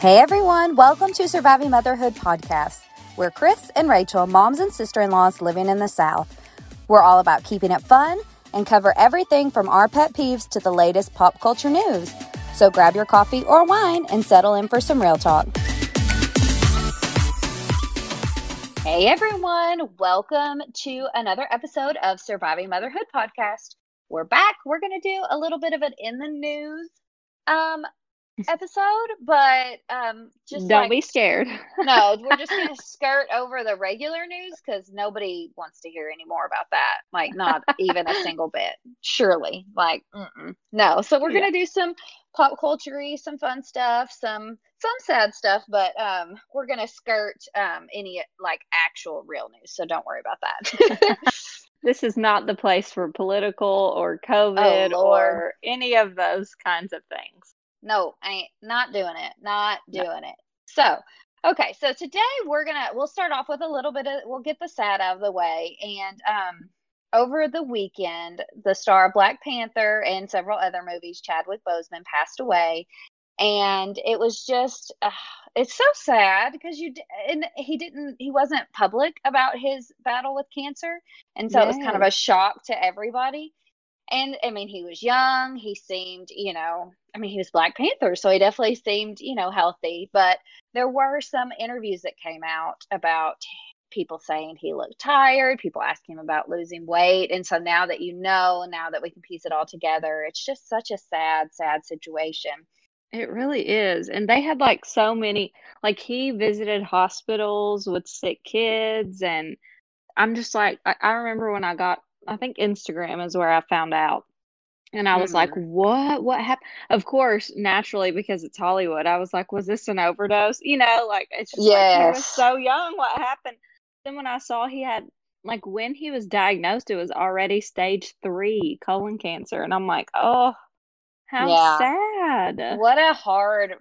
Hey everyone, welcome to Surviving Motherhood Podcast. We're Chris and Rachel, moms and sister-in-laws living in the South. We're all about keeping it fun and cover everything from our pet peeves to the latest pop culture news. So grab your coffee or wine and settle in for some real talk. Hey everyone, welcome to another episode of Surviving Motherhood Podcast. We're back. We're going to do a little bit of an in the news episode, but just don't be scared. No, we're just going to skirt over the regular news because nobody wants to hear any more about that. Like, not even a single bit. Surely, like, no. So we're going to do some pop culture-y, some fun stuff, some sad stuff, but we're going to skirt any like actual real news. So don't worry about that. This is not the place for political or COVID or any of those kinds of things. No, I ain't not doing it. Not doing it. So, okay. So today we'll start off with a little bit of, we'll get the sad out of the way. And over the weekend, the star of Black Panther and several other movies, Chadwick Boseman, passed away. And it was just, it's so sad because he wasn't public about his battle with cancer. And so it was kind of a shock to everybody. And I mean, he was young. He seemed, he was Black Panther. So he definitely seemed, healthy. But there were some interviews that came out about people saying he looked tired, people asking him about losing weight. And so now that we can piece it all together, it's just such a sad, sad situation. It really is. And they had like so many, like he visited hospitals with sick kids. And I'm just like, I remember when I think Instagram is where I found out. And I was like, what happened? Of course, naturally, because it's Hollywood, I was like, was this an overdose? It's just like, he was so young. What happened? Then when I saw he had, like when he was diagnosed, it was already stage 3 colon cancer. And I'm like, oh. How sad. What a hard that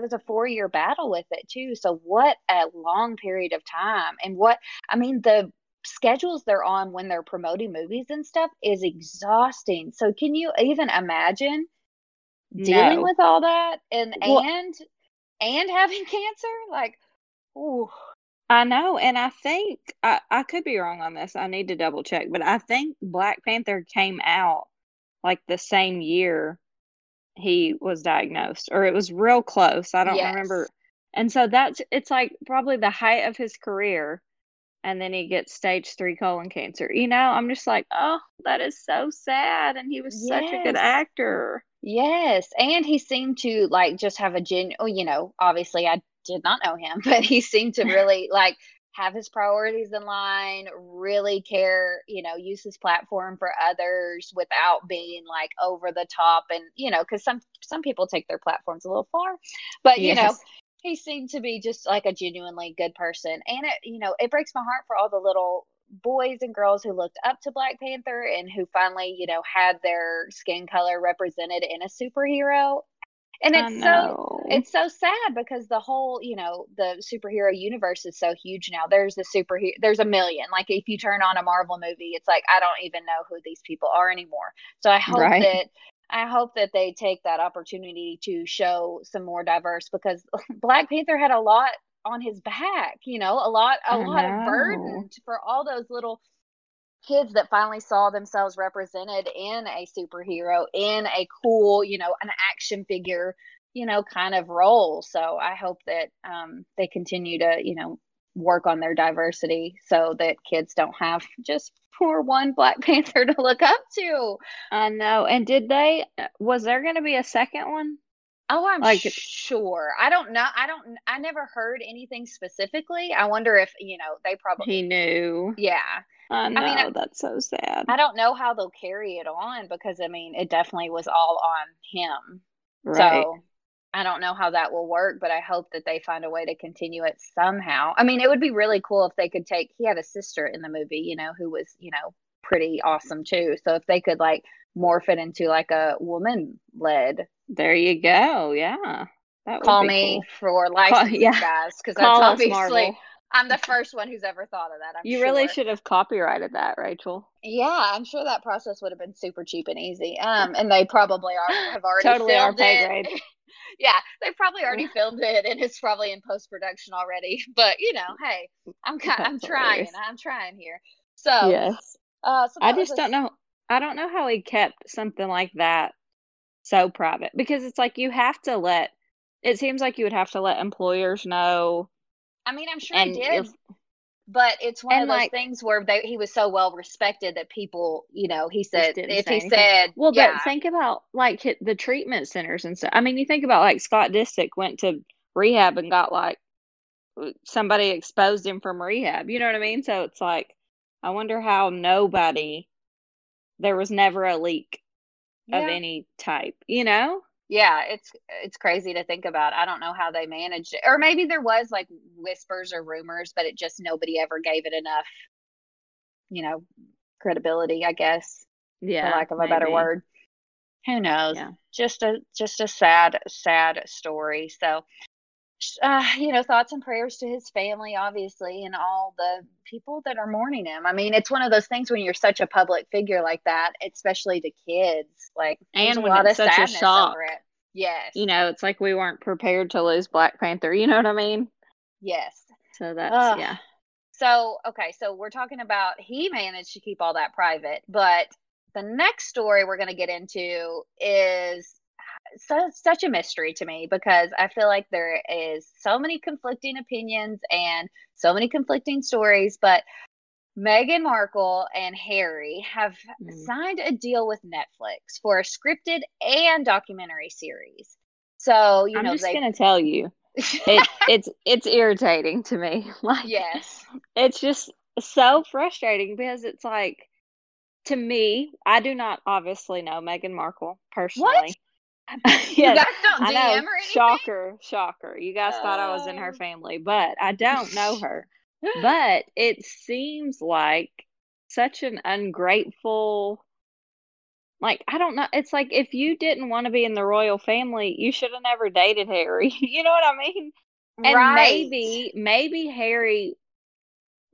was a 4-year battle with it too. So what a long period of time. And the schedules they're on when they're promoting movies and stuff is exhausting. So can you even imagine dealing with all that and having cancer? Like, ooh. I know. And I think, I could be wrong on this. I need to double check. But I think Black Panther came out like the same year he was diagnosed, or it was real close. I don't remember. And so it's like probably the height of his career. And then he gets stage 3 colon cancer. I'm just like, oh, that is so sad. And he was such a good actor. Yes. And he seemed to like just have a obviously I did not know him, but he seemed to really like have his priorities in line, really care, use his platform for others without being like over the top. And, because some people take their platforms a little far, but, he seemed to be just like a genuinely good person. And it, it breaks my heart for all the little boys and girls who looked up to Black Panther and who finally, had their skin color represented in a superhero. And it's so sad because the whole, the superhero universe is so huge now. There's a million. Like if you turn on a Marvel movie, it's like I don't even know who these people are anymore. So I hope that they take that opportunity to show some more diverse, because Black Panther had a lot on his back, a lot of burden for all those little kids that finally saw themselves represented in a superhero, in a cool, an action figure, kind of role. So I hope that they continue to, work on their diversity so that kids don't have just poor one Black Panther to look up to. I know. And was there going to be a second one? Oh, I'm sure. I don't know. I never heard anything specifically. I wonder if, they probably. He knew. Yeah. I know, I mean, that's so sad. I don't know how they'll carry it on because, I mean, it definitely was all on him. Right. So I don't know how that will work, but I hope that they find a way to continue it somehow. I mean, it would be really cool if they could take, he had a sister in the movie, you know, who was, you know, pretty awesome too. So if they could like morph it into like a woman-led. There you go. Yeah. That would call be me cool. for license, call, yeah. guys, because that's obviously... Marvel. I'm the first one who's ever thought of that. You really should have copyrighted that, Rachel. Yeah, I'm sure that process would have been super cheap and easy. And they probably have already totally filmed our pay grade. Yeah, they probably already filmed it, and it's probably in post production already. But you know, hey, I'm trying. I'm trying here. So yes, so I just don't know. I don't know how he kept something like that so private, because it's like you have to let. It seems like you would have to let employers know. I mean, I'm sure he did, but it's one of those things where he was so well respected that people, you know, he said, if he said, well, yeah. But think about like the treatment centers and stuff. I mean, you think about like Scott Disick went to rehab and got like somebody exposed him from rehab. You know what I mean? So it's like, I wonder how there was never a leak of any type, you know? Yeah, it's crazy to think about. I don't know how they managed it. Or maybe there was like whispers or rumors, but it just nobody ever gave it enough, you know, credibility, I guess. Yeah. For lack of a better word. Who knows? Yeah. Just a sad, sad story. So, you know, thoughts and prayers to his family, obviously, and all the people that are mourning him. I mean, it's one of those things when you're such a public figure like that, especially to kids, like, and when it's such a shock. Yes. You know, it's like we weren't prepared to lose Black Panther. You know what I mean? Yes. So that's, yeah. So, okay. So we're talking about he managed to keep all that private, but the next story we're going to get into is such a mystery to me, because I feel like there is so many conflicting opinions and so many conflicting stories, but Meghan Markle and Harry have signed a deal with Netflix for a scripted and documentary series. So, you know, I'm just going to tell you, it's irritating to me. Like, yes. It's just so frustrating because it's like, to me, I do not obviously know Meghan Markle personally. What? Yes, you guys don't DM her anything? Shocker. You guys thought I was in her family, but I don't know her. But it seems like such an ungrateful, like, I don't know. It's like, if you didn't want to be in the royal family, you should have never dated Harry. You know what I mean? And maybe Harry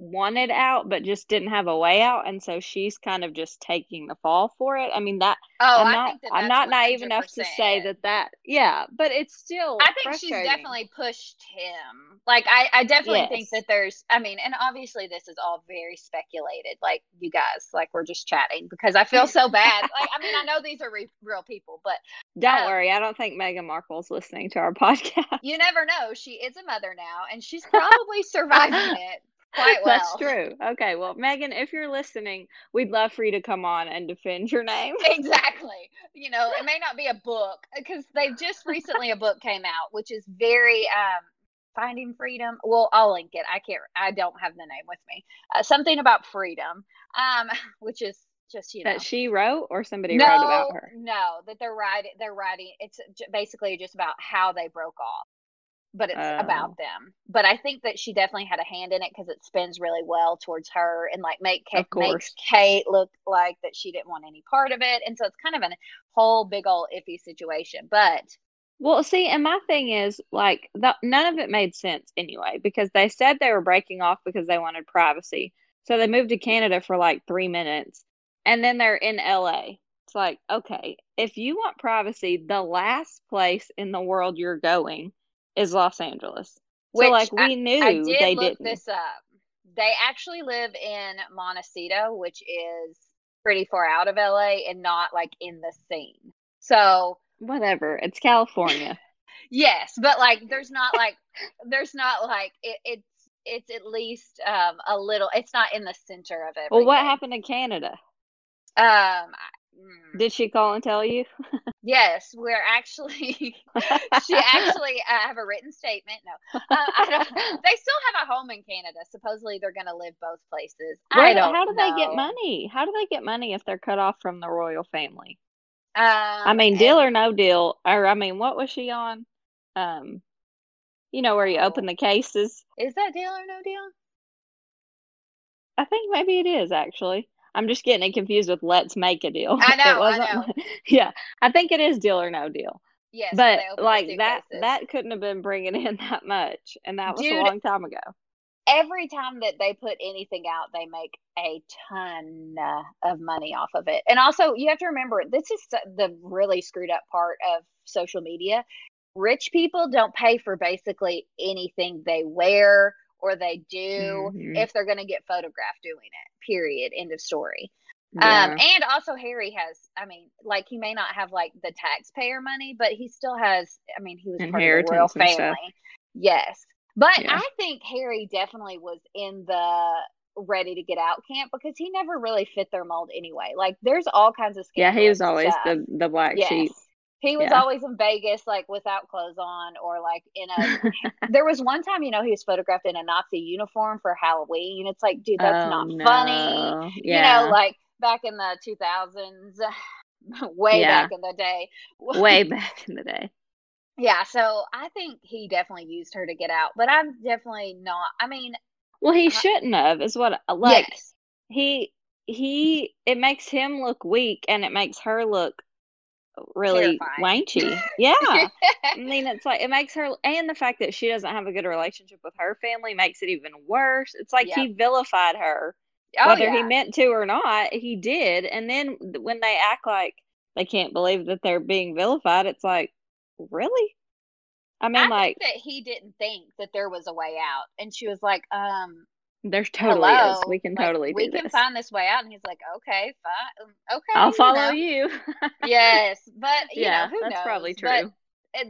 wanted out but just didn't have a way out, and so she's kind of just taking the fall for it. I mean, that I'm not naive enough to say that yeah, but it's still, I think she's definitely pushed him. Like, I definitely think that there's, I mean, and obviously this is all very speculated, like, you guys, like, we're just chatting because I feel so bad. Like, I mean, I know these are real people, but don't worry, I don't think Meghan Markle's listening to our podcast. You never know. She is a mother now, and she's probably surviving it quite well. That's true. Okay, well, Meghan, if you're listening, we'd love for you to come on and defend your name. Exactly. You know, it may not be a book, because they've just recently, a book came out, which is very Finding Freedom. Well, I'll link it. I don't have the name with me. Something about freedom, which is just, you know, that she wrote, or somebody wrote about her. No, that they're writing. It's basically just about how they broke off. But it's about them. But I think that she definitely had a hand in it, because it spins really well towards her, and like makes Kate look like that she didn't want any part of it. And so it's kind of a whole big old iffy situation. But well, see, and my thing is like none of it made sense anyway, because they said they were breaking off because they wanted privacy. So they moved to Canada for like 3 minutes, and then they're in L.A. It's like, okay, if you want privacy, the last place in the world you're going is Los Angeles. Which, so like, we knew they didn't. I did look this up. They actually live in Montecito, which is pretty far out of LA and not like in the scene. So whatever, it's California. Yes, but like there's not like it's at least a little. It's not in the center of it. Well, what happened in Canada? Did she call and tell you? Yes, we're actually, she actually, I have a written statement. No, I don't, they still have a home in Canada. Supposedly they're going to live both places. Wait, I don't know. How do they get money? How do they get money if they're cut off from the royal family? I mean, deal or no deal, or I mean, what was she on? You know, where you open the cases. Is that Deal or No Deal? I think maybe it is, actually. I'm just getting it confused with Let's Make a Deal. I know, yeah, I think it is Deal or No Deal. Yes. But, like, that couldn't have been bringing in that much, and that was a long time ago. Every time that they put anything out, they make a ton of money off of it. And also, you have to remember, this is the really screwed up part of social media. Rich people don't pay for basically anything they wear or they do if they're going to get photographed doing it, period, end of story. Yeah. And also Harry has, I mean, like, he may not have, like, the taxpayer money, but he still has, I mean, he was part of the royal family. Stuff. Yes. But yeah. I think Harry definitely was in the ready to get out camp because he never really fit their mold anyway. Like, there's all kinds of scandals. Yeah, he was always the black sheep. He was always in Vegas, like, without clothes on or, like, in a – there was one time, you know, he was photographed in a Nazi uniform for Halloween. And it's like, dude, that's not funny. Yeah. You know, like, back in the 2000s, back in the day. Way back in the day. Yeah, so I think he definitely used her to get out. But I'm definitely not – I mean – Well, he shouldn't have is what – like, he – it makes him look weak and it makes her look – really wanchy. Yeah. I mean, it's like, it makes her, and the fact that she doesn't have a good relationship with her family makes it even worse. It's like he vilified her, whether he meant to or not, he did. And then when they act like they can't believe that they're being vilified, it's like, really? I mean, I like think that he didn't think that there was a way out, and she was like, there's totally is. We can totally do this. We can find this way out. And he's like, okay, fine. Okay. I'll follow you. Yes. But, you know, who knows? That's probably true. But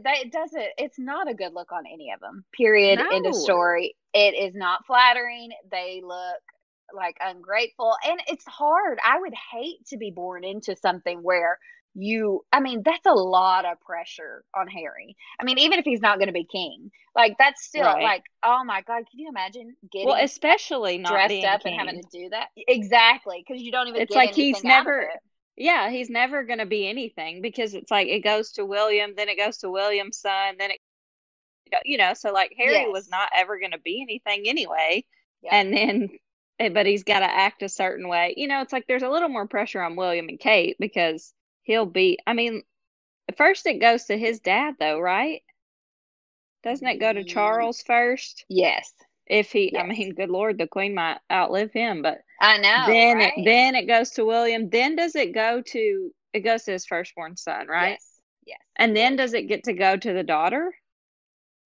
it doesn't, it's not a good look on any of them. Period. No. End of story. It is not flattering. They look like ungrateful. And it's hard. I would hate to be born into something where I mean, that's a lot of pressure on Harry. I mean, even if he's not going to be king, like, that's still like, oh my God, can you imagine getting especially not dressed being up king. And having to do that? Exactly, because you don't even. It's get like he's never. Yeah, he's never going to be anything because it's like it goes to William, then it goes to William's son, then it, you know, so like Harry was not ever going to be anything anyway, and then but he's got to act a certain way. You know, it's like there's a little more pressure on William and Kate because. He'll be, I mean, first it goes to his dad, though, right? Doesn't it go to Charles first? Yes. If he, I mean, good Lord, the Queen might outlive him, but. I know, then it goes to William. Then does it go to, it goes to his firstborn son, right? Yes, yes. And then does it get to go to the daughter?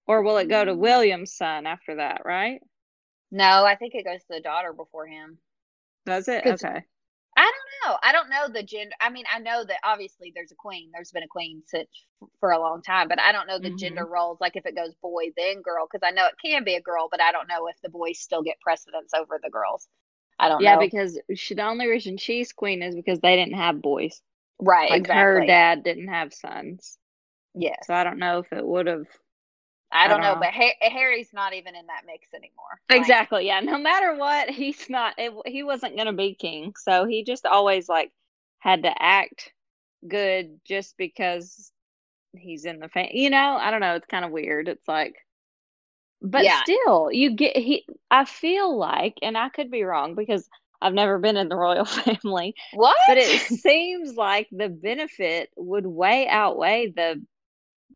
Or will it go to William's son after that, right? No, I think it goes to the daughter before him. Does it? Okay. I don't know the gender. I mean, I know that obviously there's a queen. There's been a queen since for a long time, but I don't know the gender roles. Like if it goes boy then girl, because I know it can be a girl, but I don't know if the boys still get precedence over the girls. I don't know. Yeah, because the only reason she's queen is because they didn't have boys. Right. Like her dad didn't have sons. Yeah. So I don't know if it would have. I don't know, but Harry's not even in that mix anymore. Right? Exactly, yeah. No matter what, he's not. He wasn't going to be king, so he just always like had to act good just because he's in the family. You know, I don't know. It's kind of weird. It's like, but still, you get he. I feel like, and I could be wrong because I've never been in the royal family. What? But it seems like the benefit would way outweigh the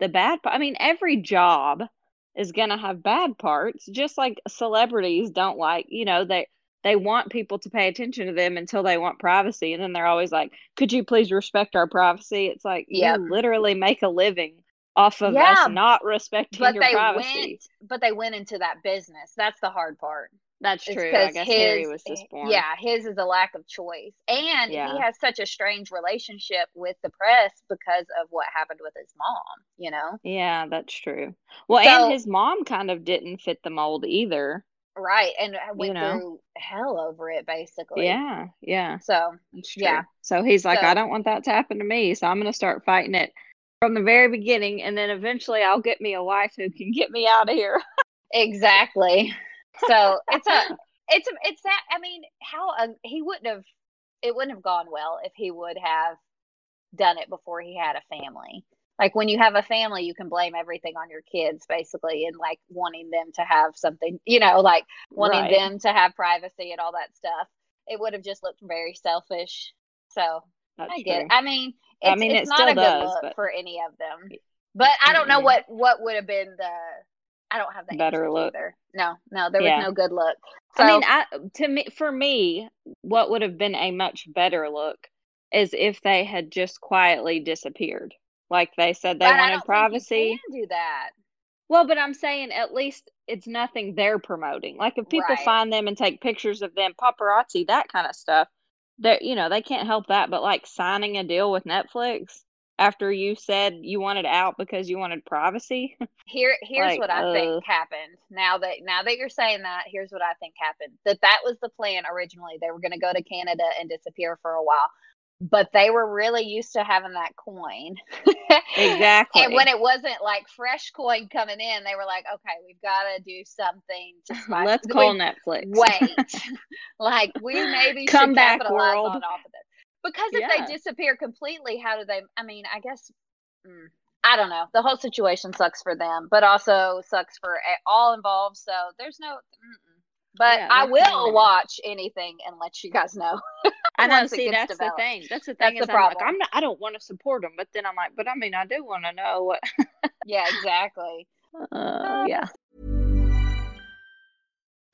bad part. I mean, every job is going to have bad parts, just like celebrities don't like, you know, they want people to pay attention to them until they want privacy. And then they're always like, could you please respect our privacy? It's like, you literally make a living off of us not respecting your privacy. But they went into that business. That's the hard part. That's true. I guess Harry was just born. Yeah, his is a lack of choice. And he has such a strange relationship with the press because of what happened with his mom, you know? Yeah, that's true. Well, so, and his mom kind of didn't fit the mold either. Right, and went through hell over it, basically. Yeah, yeah. So, that's true. So he's like, I don't want that to happen to me, so I'm going to start fighting it from the very beginning, and then eventually I'll get me a wife who can get me out of here. Exactly. So it's that. I mean, it wouldn't have gone well if he would have done it before he had a family. Like, when you have a family, you can blame everything on your kids, basically, and like wanting them to have something, like wanting right. them to have privacy and all that stuff. It would have just looked very selfish. So that's I get true. It. I mean, it's not a good look for any of them. But I don't know what would have been the. I don't have the better look. Either. No, there was no good look. So, for me, what would have been a much better look is if they had just quietly disappeared. Like they said, they wanted privacy. You can do that. Well, but I'm saying at least it's nothing they're promoting. Like, if people find them and take pictures of them, paparazzi, that kind of stuff, they can't help that. But like signing a deal with Netflix after you said you wanted out because you wanted privacy. Here's like, what I think happened. Now that you're saying that, here's what I think happened. That was the plan originally. They were going to go to Canada and disappear for a while. But they were really used to having that coin. Exactly. And when it wasn't like fresh coin coming in, they were like, okay, we've got to do something. Let's call Netflix. Wait. Like, we maybe should capitalize on off of this. Because if they disappear completely, how do they? I mean, I guess, I don't know. The whole situation sucks for them, but also sucks for all involved. So there's no. But I will watch anything and let you guys know. I know. See, that's the thing. That's the problem. Like, I don't want to support them, but then I'm like, I do want to know what. Yeah, exactly. Yeah.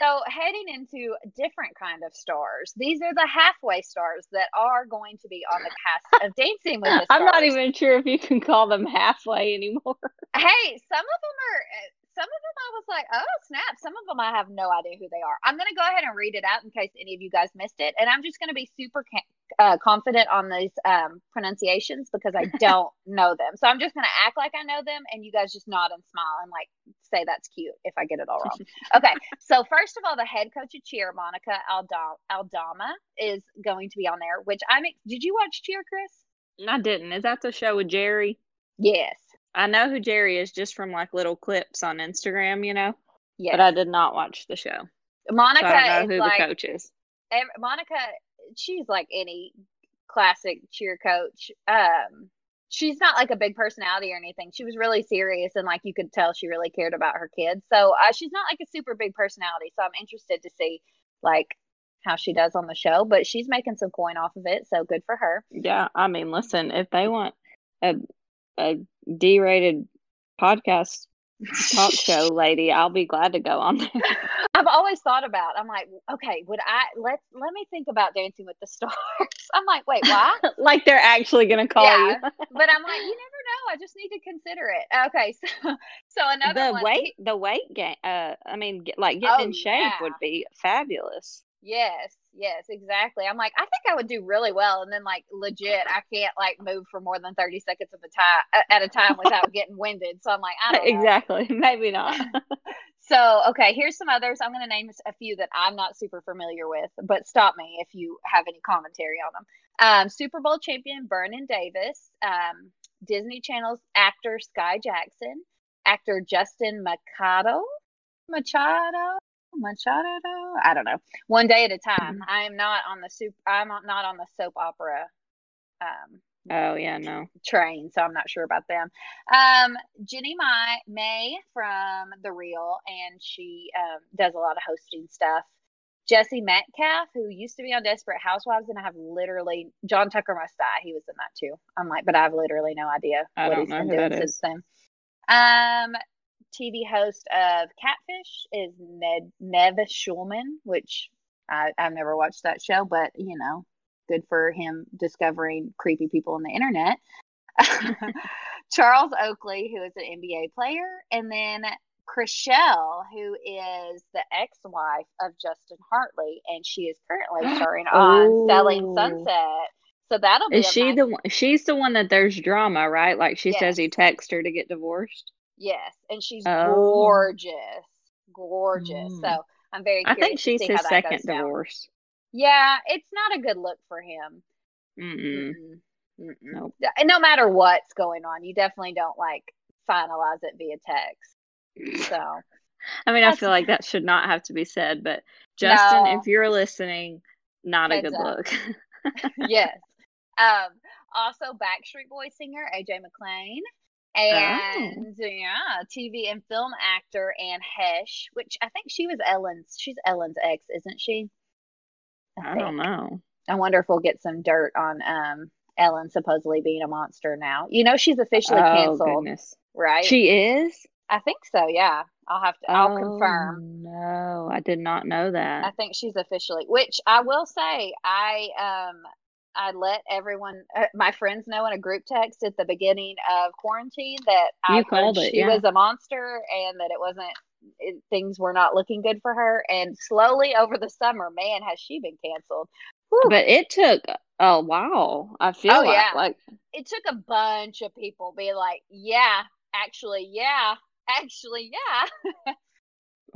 So heading into different kind of stars, these are the halfway stars that are going to be on the cast of Dancing with the Stars. I'm not even sure if you can call them halfway anymore. Hey, some of them I was like, oh snap. Some of them I have no idea who they are. I'm going to go ahead and read it out in case any of you guys missed it. And I'm just going to be super confident on these pronunciations because I don't know them. So I'm just going to act like I know them, and you guys just nod and smile and like say that's cute if I get it all wrong. Okay. So first of all, the head coach of cheer, Monica Aldama, is going to be on there, which did you watch Cheer, Chris? I didn't. Is that the show with Jerry? Yes. I know who Jerry is just from like little clips on Instagram, Yes. But I did not watch the show. Monica, so I don't know who the coach is. Monica, she's like any classic cheer coach. She's not like a big personality or anything. She was really serious, and like you could tell she really cared about her kids. So she's not like a super big personality. So I'm interested to see like how she does on the show. But she's making some coin off of it, so good for her. Yeah, I mean, listen, if they want a D-rated podcast talk show lady, I'll be glad to go on there. I've always thought about, I'm like, okay, let me think about Dancing with the Stars. I'm like, wait, why? Like they're actually going to call you. But I'm like, you never know. I just need to consider it. Okay. So another one. The weight gain, getting in shape would be fabulous. Yes, exactly. I'm like, I think I would do really well. And then like legit, I can't like move for more than 30 seconds at a time without getting winded. So I'm like, I don't know. Exactly. Maybe not. So, okay, here's some others. I'm going to name a few that I'm not super familiar with, but stop me if you have any commentary on them. Super Bowl champion Vernon Davis, Disney Channel's actor Sky Jackson, actor Justin Machado. Machado? I don't know. One day at a time. I'm not on the soap opera. Oh yeah, no train. So I'm not sure about them. Jenny Mai from The Real, and she does a lot of hosting stuff. Jesse Metcalf, who used to be on Desperate Housewives, and I have literally John Tucker Must Die. He was in that too. I'm like, but I have literally no idea what he's been doing since then. TV host of Catfish is Nev Schulman, which I've never watched that show, but you know, good for him discovering creepy people on the internet. Charles Oakley, who is an NBA player, and then Chrishell, who is the ex-wife of Justin Hartley, and she is currently starring on Selling Sunset. So that'll be. Is she the one? She's the one that there's drama, right? Like she says he texts her to get divorced. Yes, and she's gorgeous. Mm. So I'm very curious. I think she's his second divorce. Yeah, it's not a good look for him. Nope. No matter what's going on, you definitely don't like finalize it via text. So, I mean, I feel like that should not have to be said, but Justin, if you're listening, not a good look. Yes. Also, Backstreet Boy singer AJ McLean. And TV and film actor Anne Heche, which I think she's Ellen's ex, isn't she? I don't know. I wonder if we'll get some dirt on Ellen supposedly being a monster now. You know, she's officially canceled, goodness. Right? She is? I think so, yeah. I'll confirm. No, I did not know that. I think she's officially, which I will say, I let everyone, my friends know in a group text at the beginning of quarantine that she was a monster and that things were not looking good for her. And slowly over the summer, man, has she been canceled. Whew. But it took a while, I feel like. It took a bunch of people being like, yeah.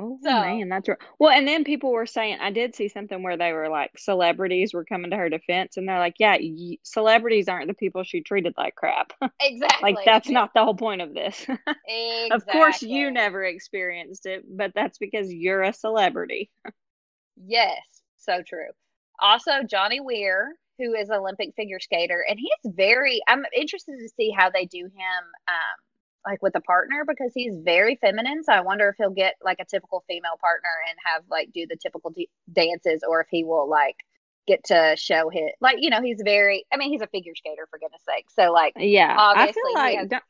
Oh, so, man, that's right. Well, and then people were saying, I did see something where they were like, celebrities were coming to her defense, and they're like, yeah, celebrities aren't the people she treated like crap. Exactly. Like, that's not the whole point of this. Exactly. Of course, you never experienced it, but that's because you're a celebrity. Yes, so true. Also, Johnny Weir, who is an Olympic figure skater, and he's I'm interested to see how they do him, like with a partner, because he's very feminine. So I wonder if he'll get like a typical female partner and have like do the typical dances, or if he will like get to show his, like, you know, he's a figure skater, for goodness sake. So like, yeah, obviously I feel like,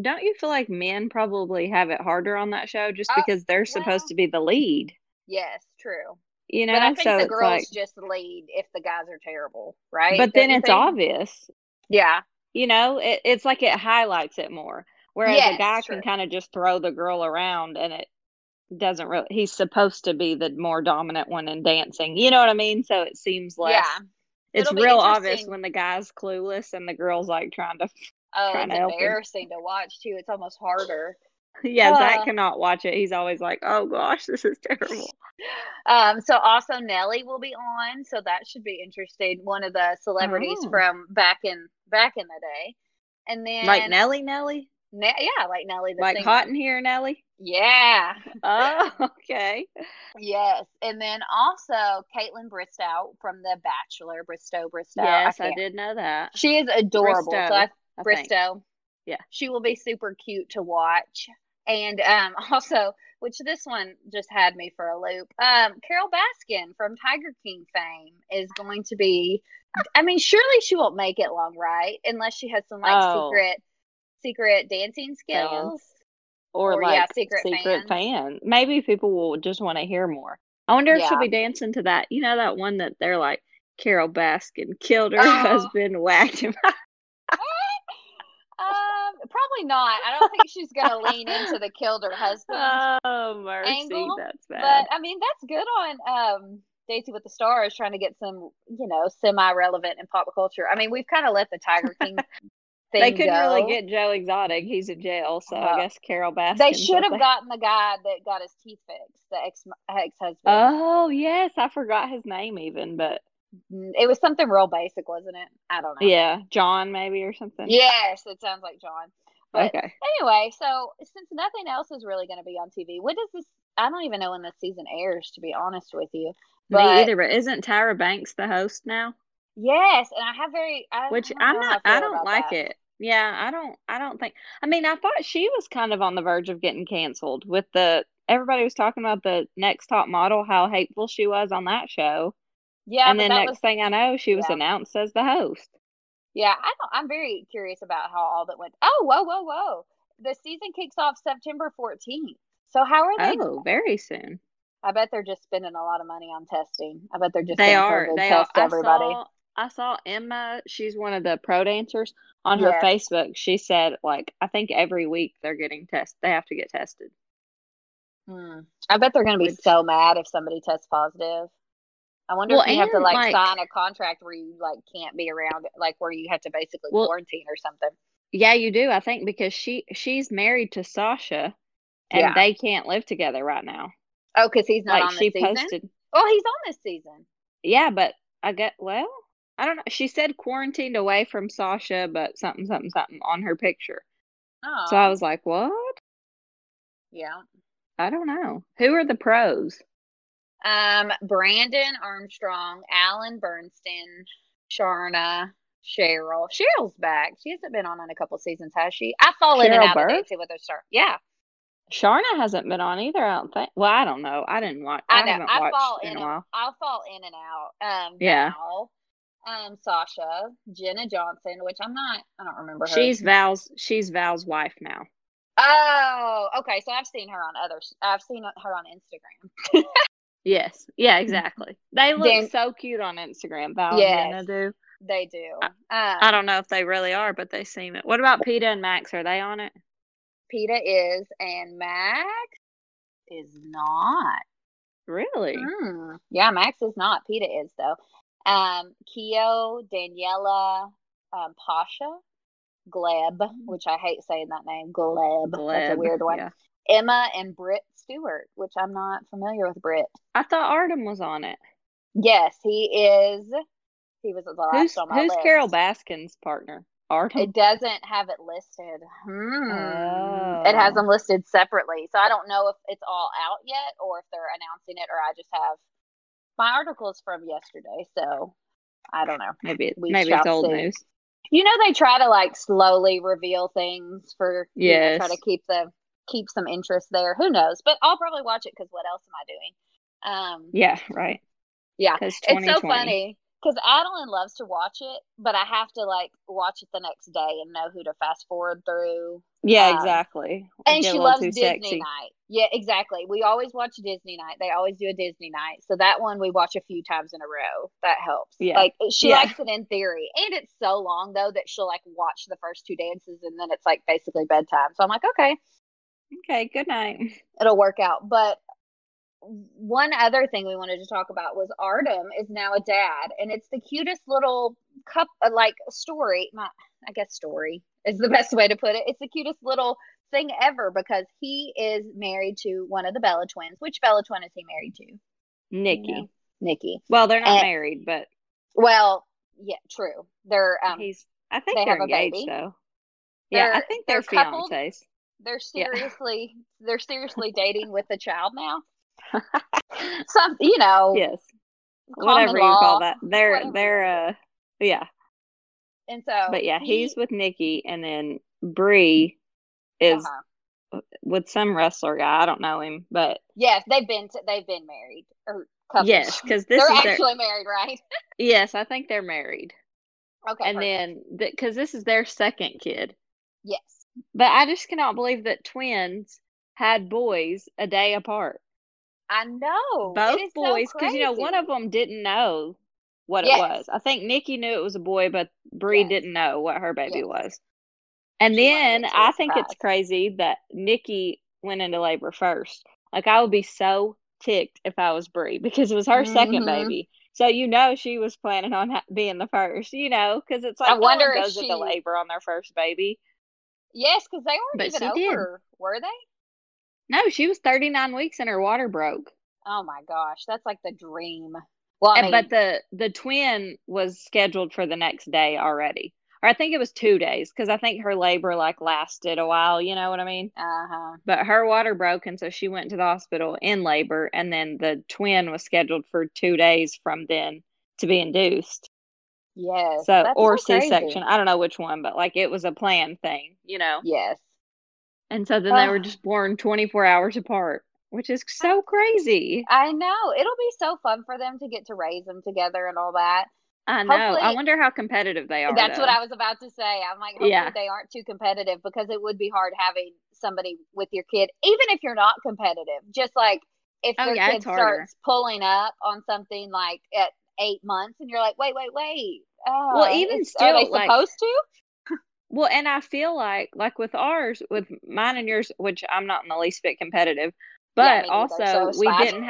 don't you feel like men probably have it harder on that show just because they're supposed to be the lead? Yes, true. You know, but I think the girls just lead if the guys are terrible, right? But then it's obvious. Yeah. You know, it's like it highlights it more. Whereas a guy can kind of just throw the girl around and it doesn't really, he's supposed to be the more dominant one in dancing. You know what I mean? So it seems like it's real obvious when the guy's clueless and the girl's like trying to help him. It's embarrassing to watch too. It's almost harder. Yeah, Zach cannot watch it. He's always like, oh gosh, this is terrible. So also Nelly will be on, so that should be interesting. One of the celebrities from back in the day. And then like Nelly? Like Nelly the singer. Hot in here, Nelly? Yeah. Oh, okay. Yes. And then also Caitlyn Bristowe from The Bachelor, Bristowe. Yes, I did know that. She is adorable. Bristowe. So I Bristowe. Yeah. She will be super cute to watch. And also, which this one just had me for a loop, Carol Baskin from Tiger King fame is going to be, I mean, surely she won't make it long, right? Unless she has some like secret dancing skills. Or like secret fan. Maybe people will just want to hear more. I wonder if she'll be dancing to that, you know, that one that they're like, Carol Baskin killed her husband, whacked him. Probably not. I don't think she's going to lean into the killed her husband. Oh, mercy. Angle. That's bad. But, I mean, that's good on Dancing with the Stars, trying to get some, you know, semi-relevant in pop culture. I mean, we've kind of let the Tiger King thing They couldn't really get Joe Exotic. He's in jail, so I guess Carol Baskin. They should have gotten the guy that got his teeth fixed, the ex-husband. Oh, yes. I forgot his name even, but. It was something real basic, wasn't it? I don't know. Yeah, John maybe or something. Yes, it sounds like John. But anyway, so since nothing else is really going to be on TV, when does this I don't even know when the season airs, to be honest with you. But, me either, but isn't Tyra Banks the host now? Yes, and I have very I don't like it. Yeah, I don't think. I mean, I thought she was kind of on the verge of getting canceled with the everybody was talking about the Next Top Model, how hateful she was on that show. Yeah, and then next thing I know, she was announced as the host. Yeah, I'm very curious about how all that went. Oh, whoa! The season kicks off September 14th. So how are they? Oh, very soon. I bet they're just spending a lot of money on testing. I bet they're just they are. Everybody. I saw Emma. She's one of the pro dancers on her Facebook. She said, like, I think every week they're getting tested. They have to get tested. I bet they're going to be so mad if somebody tests positive. I wonder if you have to like sign a contract where you like can't be around, like where you have to basically quarantine or something. Yeah, you do. I think because she's married to Sasha, and they can't live together right now. Oh, because he's not on this season? Well, he's on this season. Yeah, but I don't know. She said quarantined away from Sasha, but something on her picture. Oh. So I was like, what? Yeah. I don't know. Who are the pros? Brandon Armstrong, Alan Bernstein, Sharna, Cheryl. Cheryl's back. She hasn't been on in a couple seasons, has she? I fall in and out of Dancing with the Stars. Yeah. Sharna hasn't been on either, I don't think. Well, I don't know. I didn't watch. I'll fall in and out. Val, Sasha, Jenna Johnson, which I don't remember her. She's Val's wife now. Oh, okay. So I've seen her on I've seen her on Instagram. Yes. Yeah, exactly. They look so cute on Instagram, Val and Jenna do. They do. I don't know if they really are, but they seem it. What about Peta and Max? Are they on it? Peta is, and Max is not. Really? Yeah, Max is not. Peta is, though. Keo, Daniela, Pasha, Gleb, which I hate saying that name. Gleb. That's a weird one. Yeah. Emma and Britt Stewart, which I'm not familiar with Britt. I thought Artem was on it. Yes, he is. He was the last on my list. Who's Carol Baskin's partner? Artem? It doesn't have it listed. Oh. It has them listed separately. So I don't know if it's all out yet or if they're announcing it, or I just have my articles from yesterday. So I don't know. Maybe it's old news. You know, they try to like slowly reveal things for, try to keep some interest there. Who knows? But I'll probably watch it because what else am I doing? Yeah, right. Yeah. It's so funny. Because Adeline loves to watch it, but I have to, like, watch it the next day and know who to fast-forward through. Yeah, exactly. And she loves Disney night. Yeah, exactly. We always watch Disney night. They always do a Disney night. So that one we watch a few times in a row. That helps. Yeah. Like, she likes it in theory. And it's so long, though, that she'll, like, watch the first two dances, and then it's, like, basically bedtime. So I'm like, okay. Okay, good night. It'll work out. But one other thing we wanted to talk about was Artem is now a dad, and it's the cutest little story. Story is the best way to put it. It's the cutest little thing ever because he is married to one of the Bella twins. Which Bella twin is he married to? Nikki. You know? Nikki. Well, they're not married, but yeah, true. They're I think they have engaged, a baby. Though. Yeah, I think they're fiancés. They're seriously dating with a child now. Some, you know, yes, whatever you call that. They're And so, but yeah, he's with Nikki, and then Brie is with some wrestler guy. I don't know him, but yes, they've been married or couples. Yes, because they're actually married, right? Yes, I think they're married. Okay, and then because this is their second kid. Yes, but I just cannot believe that twins had boys a day apart. I know. Both boys, because, one of them didn't know what it was. I think Nikki knew it was a boy, but Brie didn't know what her baby was. And then I think it's crazy that Nikki went into labor first. Like, I would be so ticked if I was Brie, because it was her second baby. So, she was planning on being the first, because it's like I wonder no one goes into labor on their first baby. Yes, because they weren't even over, were they? No, she was 39 weeks and her water broke. Oh my gosh, that's like the dream. Well, but the twin was scheduled for the next day already, or I think it was 2 days, because I think her labor like lasted a while, you know what I mean? But her water broke, and so she went to the hospital in labor, and then the twin was scheduled for 2 days from then to be induced. Yes. So, or C-section. I don't know which one, but like it was a planned thing, you know? Yes. And so then they were just born 24 hours apart, which is so crazy. I know. It'll be so fun for them to get to raise them together and all that. I know. Hopefully, I wonder how competitive they are. That's what I was about to say. I'm like, hopefully they aren't too competitive, because it would be hard having somebody with your kid, even if you're not competitive. Just like if your kid starts pulling up on something like at 8 months and you're like, wait. Oh, well, even still, are they like, supposed to? Well, and I feel like with ours, with mine and yours, which I'm not in the least bit competitive, but also we didn't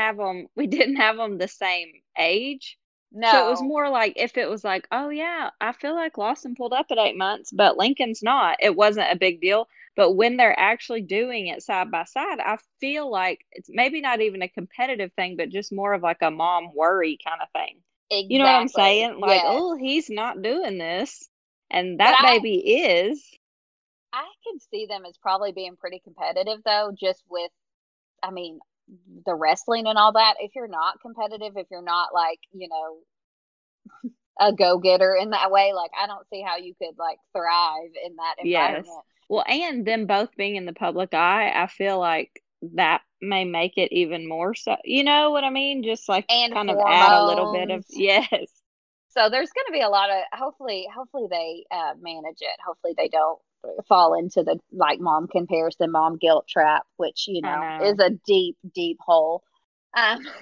have them the same age. No. So it was more like if it was like, oh, yeah, I feel like Lawson pulled up at 8 months, but Lincoln's not. It wasn't a big deal. But when they're actually doing it side by side, I feel like it's maybe not even a competitive thing, but just more of like a mom worry kind of thing. Exactly. You know what I'm saying? Like, oh, he's not doing this. And that baby is. I can see them as probably being pretty competitive, though, just with, I mean, the wrestling and all that. If you're not competitive, if you're not like, you know, a go-getter in that way, like I don't see how you could like thrive in that environment. Yes. Well, and them both being in the public eye, I feel like that may make it even more so. You know what I mean? Just like and kind hormones. Of add a little bit of yes. So there's going to be a lot of hopefully they manage it. Hopefully they don't fall into the like mom comparison, mom guilt trap, which you know is a deep hole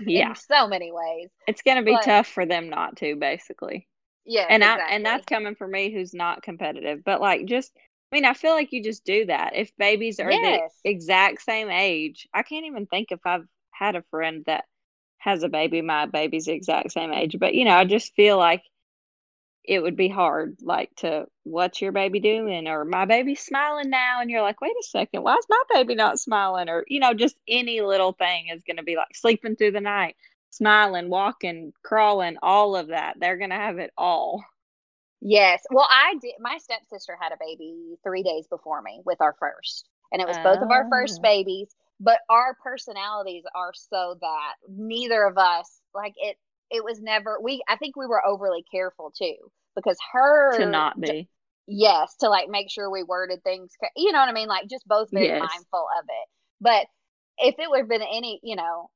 in so many ways. It's gonna be tough for them not to, basically. Yeah. And exactly. And that's coming from me, who's not competitive, but like just I mean I feel like you just do that if babies are the exact same age. I can't even think if I've had a friend that has a baby my baby's the exact same age, but you know I just feel like it would be hard, like, to what's your baby doing, or my baby's smiling now, and you're like, wait a second, why is my baby not smiling? Or, you know, just any little thing is going to be like sleeping through the night, smiling, walking, crawling, all of that. They're going to have it all. Yes. Well, I did. My stepsister had a baby 3 days before me with our first, and it was both of our first babies, but our personalities are so that neither of us, like, it was never, I think we were overly careful too, because her. To not be. Yes. To like make sure we worded things. You know what I mean? Like just both very mindful of it. But if it would have been any, you know,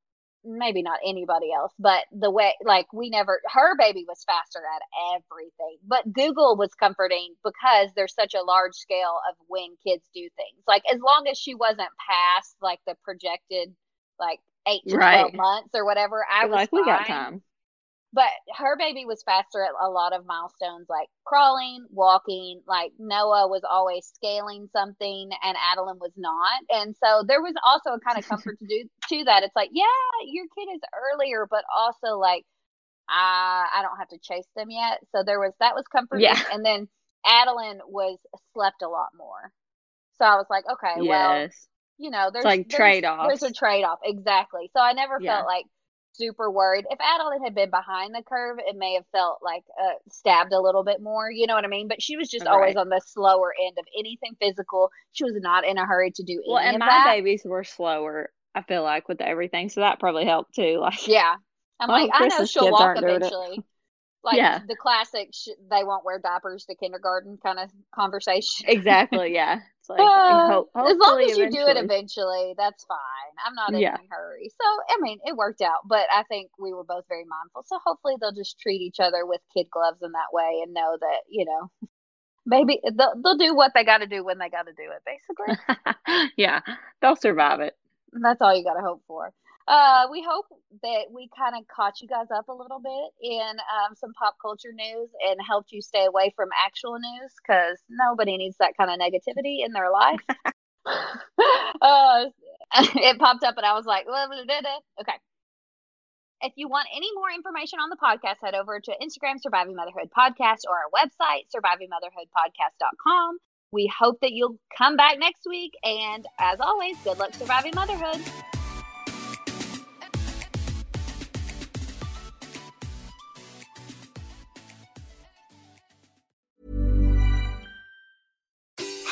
maybe not anybody else, but the way, like we never, her baby was faster at everything. But Google was comforting because there's such a large scale of when kids do things. Like as long as she wasn't past like the projected like 8 to 12 months or whatever, I was like, fine. We got time. But her baby was faster at a lot of milestones, like crawling, walking, like Noah was always scaling something and Adeline was not. And so there was also a kind of comfort to that. It's like, yeah, your kid is earlier, but also like, I don't have to chase them yet. So that was comforting. Yeah. And then Adeline slept a lot more. So I was like, okay, well, you know, there's like trade-offs. There's a trade-off. Exactly. So I never felt like super worried. If Adeline had been behind the curve, it may have felt like stabbed a little bit more, you know what I mean? But she was just always on the slower end of anything physical. She was not in a hurry to do any of that. And my babies were slower, I feel like, with everything, so that probably helped too. Like, yeah, I'm like, I know she'll walk eventually. Like the classic, they won't wear diapers to kindergarten kind of conversation. Exactly, yeah. It's like, as long as you do it eventually, that's fine. I'm not in any hurry. So, I mean, it worked out. But I think we were both very mindful. So hopefully they'll just treat each other with kid gloves in that way and know that, you know, maybe they'll do what they got to do when they got to do it, basically. Yeah, they'll survive it. That's all you got to hope for. We hope that we kind of caught you guys up a little bit in some pop culture news and helped you stay away from actual news, because nobody needs that kind of negativity in their life. It popped up and I was like, blah, blah, blah, blah. Okay. If you want any more information on the podcast, head over to Instagram, Surviving Motherhood Podcast, or our website, survivingmotherhoodpodcast.com. We hope that you'll come back next week. And as always, good luck surviving motherhood.